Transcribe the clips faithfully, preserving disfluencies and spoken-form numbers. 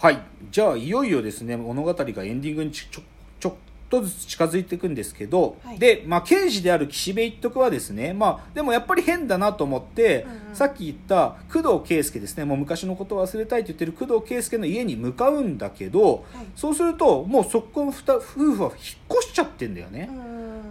はい、じゃあいよいよですね、物語がエンディングにちょ、ちょっとずつ近づいていくんですけど、はい、で、まあ、刑事である岸辺一徳はですね、まあ、でもやっぱり変だなと思って、うんうん、さっき言った工藤圭介ですね、もう昔のことを忘れたいと言ってる工藤圭介の家に向かうんだけど、はい、そうするともうそこの夫婦は引っ越しちゃってんだよね、う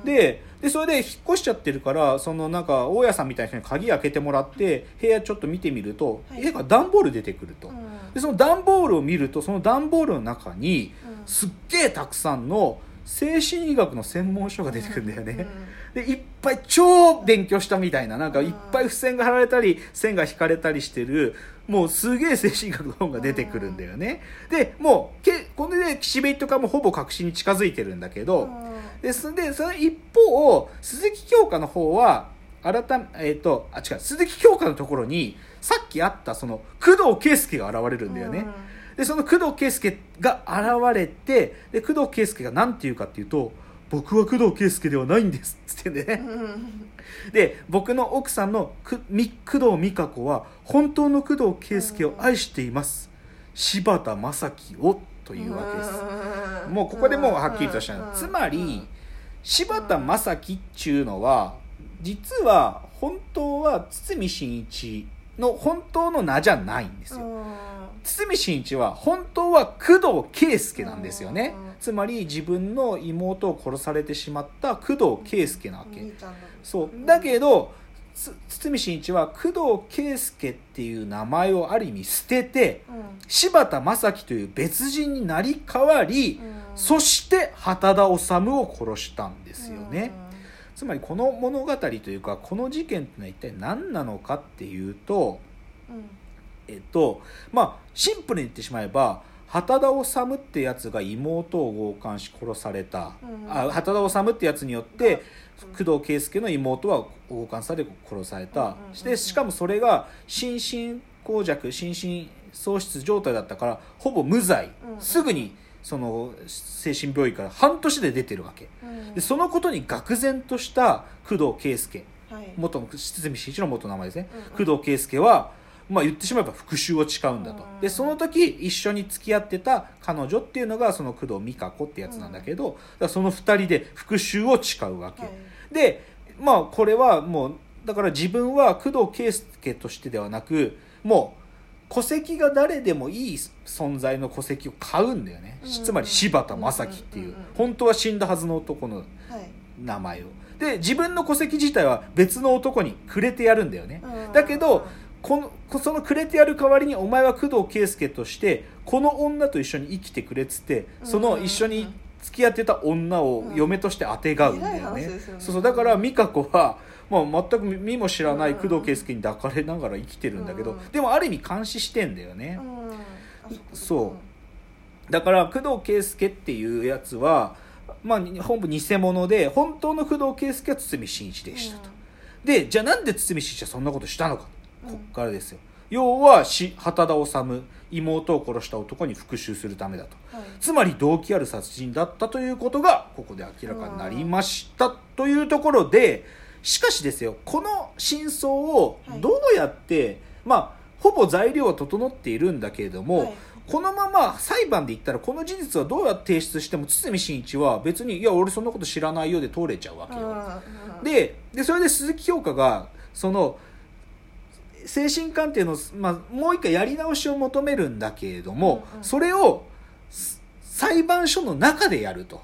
ん、で、でそれで引っ越しちゃってるから、そのなんか大家さんみたいな人に鍵開けてもらって部屋ちょっと見てみると、はい、部屋が段ボール出てくると、うん、でその段ボールを見ると、その段ボールの中にすっげえたくさんの精神医学の専門書が出てくるんだよね、うん、でいっぱい超勉強したみたいな、なんかいっぱい付箋が貼られたり線が引かれたりしてる、もうすげえ精神医学の本が出てくるんだよね、うん、でもうけこれで岸辺一徳はもうほぼ確信に近づいてるんだけど、うん、で, そでその一方鈴木京香の方は改め、えー、とあ違う鈴木京香のところにさっきあったその工藤圭介が現れるんだよね、うん、でその工藤圭介が現れて、で工藤圭介が何て言うかっていうと、僕は工藤圭介ではないんですって言ってね、うん、で僕の奥さんのくみ工藤美香子は本当の工藤圭介を愛しています、うん、柴田正樹をというわけです、うん、もうここでもうはっきりとした、うん、つまり柴田正樹っていうのは実は本当は堤真一の本当の名じゃないんですよ、うん、堤真一は本当は工藤圭介なんですよね、うん、つまり自分の妹を殺されてしまった工藤圭介なわけ、うん、そうだけど堤真一は工藤圭介っていう名前をある意味捨てて、うん、柴田正樹という別人になり変わり、うん、そして畑田治を殺したんですよね、うん、つまりこの物語というかこの事件ってのは一体何なのかっていうと、うん、えっとまあシンプルに言ってしまえば畑田治ってやつが妹を強姦し殺された、うん、あ畑田治ってやつによって、うん、工藤圭介の妹は強姦され殺された、うん、してしかもそれが心神耗弱心神喪失状態だったからほぼ無罪、うん、すぐにその精神病院から半年で出てるわけ、うん、でそのことに愕然とした工藤圭介、はい、元の堤真一の元の名前ですね、うん、工藤圭介は、まあ、言ってしまえば復讐を誓うんだと、うん、でその時一緒に付き合ってた彼女っていうのがその工藤美香子ってやつなんだけど、うん、だからそのふたりで復讐を誓うわけ、はい、でまあこれはもうだから自分は工藤圭介としてではなくもう戸籍が誰でもいい存在の戸籍を買うんだよね、うん、つまり柴田正樹っていう、うんうんうん、本当は死んだはずの男の名前を、はい、で自分の戸籍自体は別の男にくれてやるんだよね、うん、だけどこのそのくれてやる代わりにお前は工藤圭介としてこの女と一緒に生きてくれっつってその一緒に付き合ってた女を嫁としてあてがうんだよね、うん、そうそうだから美香子はまあ、全く身も知らない工藤圭介に抱かれながら生きてるんだけど、うん、でもある意味監視してんだよね、うん、そうだから工藤圭介っていうやつは、まあ、本部偽物で本当の工藤圭介は堤真一でしたと、うん、でじゃあなんで堤真一はそんなことしたのか、うん、こっからですよ。要は畑田治妹を殺した男に復讐するためだと、はい、つまり動機ある殺人だったということがここで明らかになりました、うん、というところでしかしですよ、この真相をどうやって、はい、まあほぼ材料は整っているんだけれども、はい、このまま裁判で言ったらこの事実はどうやって提出しても堤真一は別にいや俺そんなこと知らないようで通れちゃうわけよ。で、でそれで鈴木京香がその精神鑑定の、まあ、もう一回やり直しを求めるんだけれども、うんうん、それを裁判所の中でやると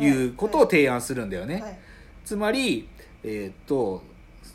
いうことを提案するんだよね、はいはいはい、つまりえー、と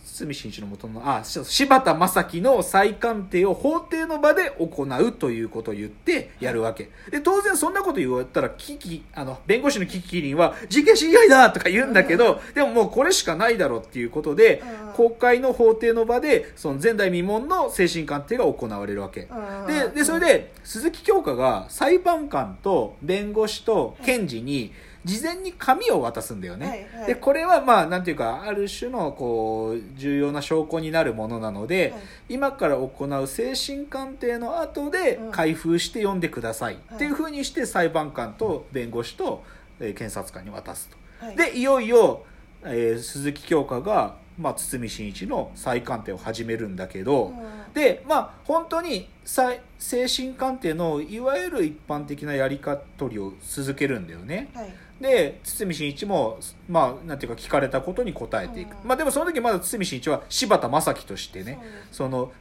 堤真一の元のあ柴田正樹の再鑑定を法廷の場で行うということを言ってやるわけで、当然そんなこと言ったらキキあの弁護士のキキキリンは人権侵害だとか言うんだけど、でももうこれしかないだろうっていうことで公開の法廷の場でその前代未聞の精神鑑定が行われるわけで、でそれで鈴木京香が裁判官と弁護士と検事に事前に紙を渡すんだよね、はいはい、でこれはまあなんていうかある種のこう重要な証拠になるものなので、はい、今から行う精神鑑定の後で開封して読んでください、うん、っていうふうにして裁判官と弁護士と、はい、えー、検察官に渡すと、はい、でいよいよ、えー、鈴木京香がまあ、堤真一の再鑑定を始めるんだけど、うん、でまあ本当に精神鑑定のいわゆる一般的なやり方りを続けるんだよね、はい、で堤真一も、まあ、なんていうか聞かれたことに答えていく、うん、まあ、でもその時まだ堤真一は柴田正樹としてね、その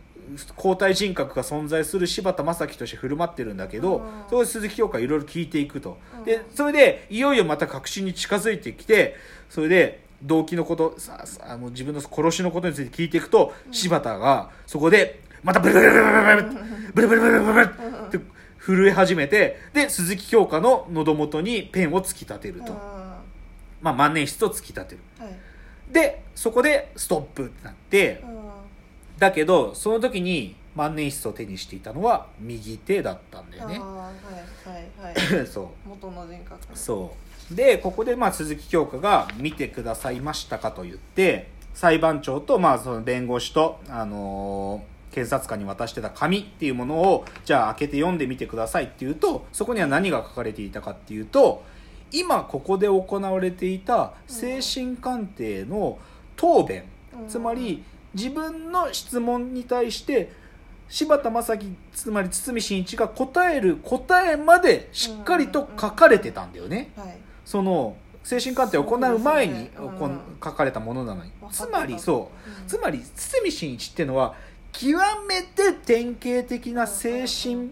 交代人格が存在する柴田正樹として振る舞ってるんだけど、うん、そこで鈴木京香いろいろ聞いていくと、うん、でそれでいよいよまた確信に近づいてきて、それで動機のことさあさあの自分の殺しのことについて聞いていくと、うん、柴田がそこでまたブルブルブルブルブルブルブルブルブルって震え始めて、で鈴木京香の喉元にペンを突き立てると、うん、まあ万年筆を突き立てる、はい、でそこでストップってなって、うん、だけどその時に万年筆を手にしていたのは右手だったんだよね。あ、はいはいはい、そう元の人格。そうでここでまあ鈴木京香が見てくださいましたかと言って裁判長とまあその弁護士とあのー、検察官に渡してた紙っていうものをじゃあ開けて読んでみてくださいっていうと、そこには何が書かれていたかっていうと、今ここで行われていた精神鑑定の答弁、うん、つまり自分の質問に対して柴田正樹つまり堤真一が答える答えまでしっかりと書かれてたんだよね、うんうんうん、はい、その精神鑑定を行う前に、ね、うんうん、書かれたものなのに、つまりそう、うん、つまり堤真一っていうのは極めて典型的な精神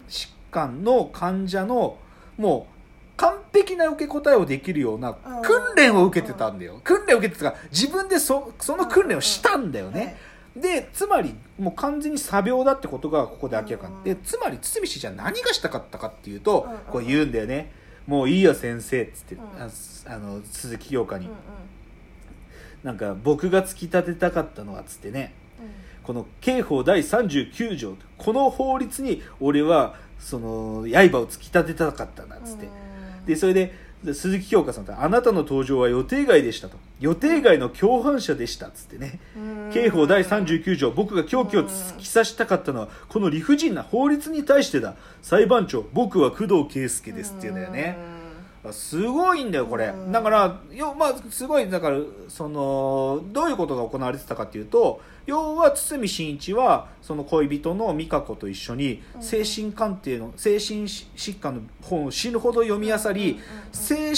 疾患の患者のもう完璧な受け答えをできるような訓練を受けてたんだよ、うん、訓練を受けてたから自分で そ, その訓練をしたんだよね、うんうん、でつまりもう完全に詐病だってことがここで明らかに、うん、でつまり堤氏じゃ何がしたかったかっていうと、うん、こう言うんだよね、もういいよ先生っつって、うん、ああの鈴木京香に、うんうん、なんか僕が突き立てたかったのはつってね、うん、この刑法だいさんじゅうきゅう条この法律に俺はその刃を突き立てたかったなっつって、うん、でそれで鈴木京香さんとあなたの登場は予定外でしたと、予定外の共犯者でしたっつってね、刑法だいさんじゅうきゅう条僕が凶器を突き刺したかったのはこの理不尽な法律に対してだ、裁判長僕は工藤圭介ですっていうんだよね。すごいんだよこれ。だから要まあすごいだからそのどういうことが行われてたかっていうと、要は堤真一はその恋人の美香子と一緒に精神鑑定の精神疾患の本を死ぬほど読み漁り、精神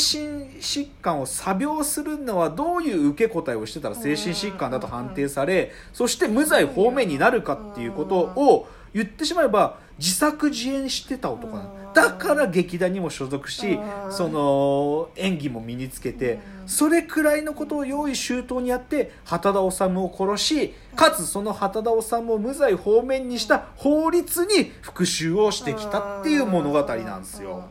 疾患を詐病するのはどういう受け答えをしてたら精神疾患だと判定され、そして無罪方面になるかっていうことを言ってしまえば自作自演してた男なの。だから劇団にも所属し、その演技も身につけて、それくらいのことを用意周到にやって畑田治を殺し、かつその畑田治を無罪方面にした法律に復讐をしてきたっていう物語なんですよ。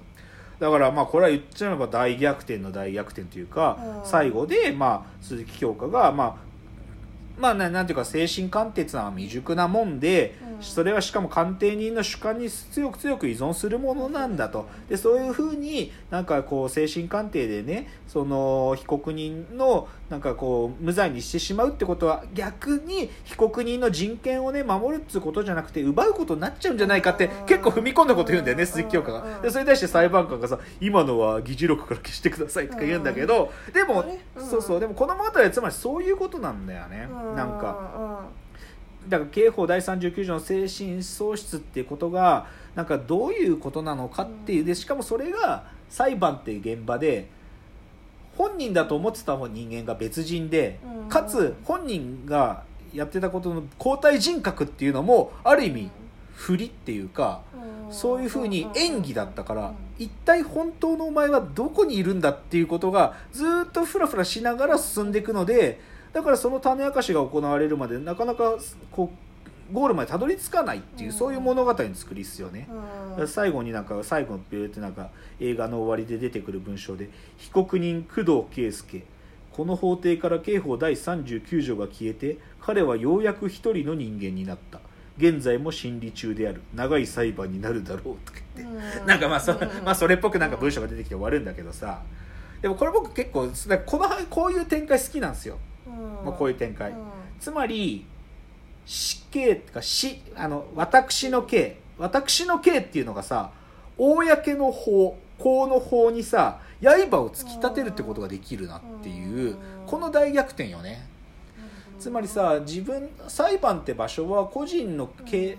だからまあこれは言っちゃえば大逆転の大逆転というか、最後でまあ鈴木京香がまあまあ、なんていうか精神鑑定ってのは未熟なもんで、それはしかも鑑定人の主観に強く強く依存するものなんだと。でそういうふうになんかこう精神鑑定でね、その被告人のなんかこう無罪にしてしまうってことは逆に被告人の人権をね守るってことじゃなくて奪うことになっちゃうんじゃないかって結構踏み込んだこと言うんだよね鈴木京香が。でそれに対して裁判官がさ今のは議事録から消してくださいとか言うんだけど、でもそうそうでもこの物語はつまりそういうことなんだよね。なんかだから刑法だいさんじゅうきゅう条の精神喪失っていうことがなんかどういうことなのかっていうで、しかもそれが裁判っていう現場で本人だと思ってた人間が別人で、かつ本人がやってたことの交代人格っていうのもある意味振りっていうかそういう風に演技だったから、一体本当のお前はどこにいるんだっていうことがずっとフラフラしながら進んでいくので、だからその種明かしが行われるまでなかなかこうゴールまでたどり着かないっていう、そういう物語の作りっすよね、うん、最後になんか最後のビューってなんか映画の終わりで出てくる文章で被告人工藤圭介この法廷から刑法だいさんじゅうきゅう条が消えて彼はようやく一人の人間になった、現在も審理中である、長い裁判になるだろうとか言って、うん、なんかまあ そ,、うん、まあそれっぽくなんか文章が出てきて終わるんだけどさ、でもこれ僕結構このこういう展開好きなんですよ、まあ、こういう展開、うん、つまり死刑ってか死あの私の刑私の刑っていうのがさ公の法公の法にさ刃を突き立てるってことができるなっていう、うん、この大逆転よね、つまりさ、自分裁判って場所は個人のけ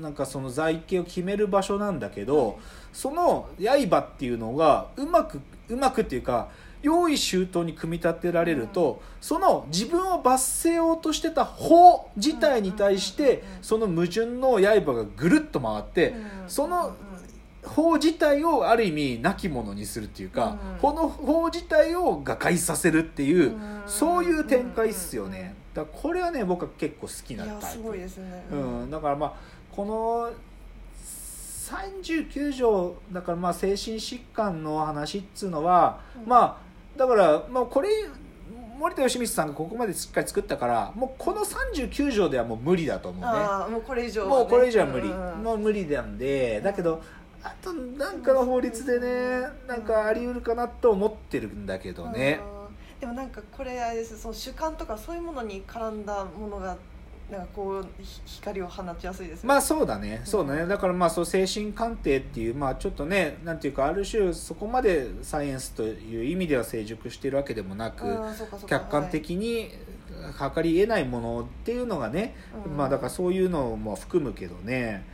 なんかその罪刑を決める場所なんだけど、その刃っていうのがうまくうまくっていうか用意周到に組み立てられると、その自分を罰せようとしてた法自体に対してその矛盾の刃がぐるっと回って、その法自体をある意味なきものにするっていうか、この法自体を瓦解させるっていう、そういう展開っすよね。だからこれはね、僕は結構好きなタイプ。いや、すごいですね。うん、だからまあこのさんじゅうきゅう条だから、まあ精神疾患の話っつうのは、うん、まあだからまあこれ森田芳光さんがここまでしっかり作ったから、もうこのさんじゅうきゅう条ではもう無理だと思うね。あ、もうこれ以上は、ね、もうこれ以上は無理、うん、もう無理なんで、だけど、うん、あとなんかの法律でね、なんかあり得るかなと思ってるんだけどね、うん、でもなんかこれあれです、その主観とかそういうものに絡んだものがなんかこう光を放ちやすいですね。まあそうだね、そうだね。だからまあそう精神鑑定っていう、まあちょっとね、なんていうかある種そこまでサイエンスという意味では成熟しているわけでもなく、客観的に測り得ないものっていうのがね、まあだからそういうのも含むけどね。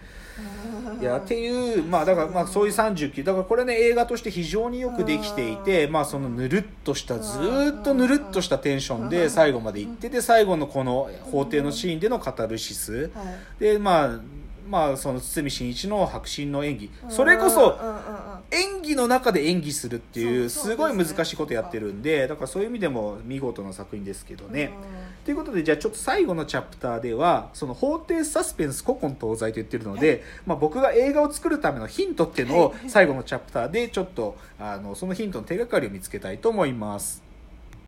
いやっていう、まあだからまあそういうさんじゅうきゅうだから、これね映画として非常によくできていて、まあそのぬるっとしたずっとぬるっとしたテンションで最後までいって、で最後のこの法廷のシーンでのカタルシスで、まあまあその堤真一の迫真の演技、それこそ演技の中で演技するっていうすごい難しいことやってるんで、だからそういう意味でも見事な作品ですけどね。ということで、じゃあちょっと最後のチャプターではその法廷サスペンス古今東西と言ってるので、はい、まあ、僕が映画を作るためのヒントっていうのを最後のチャプターでちょっとあのそのヒントの手がかりを見つけたいと思います。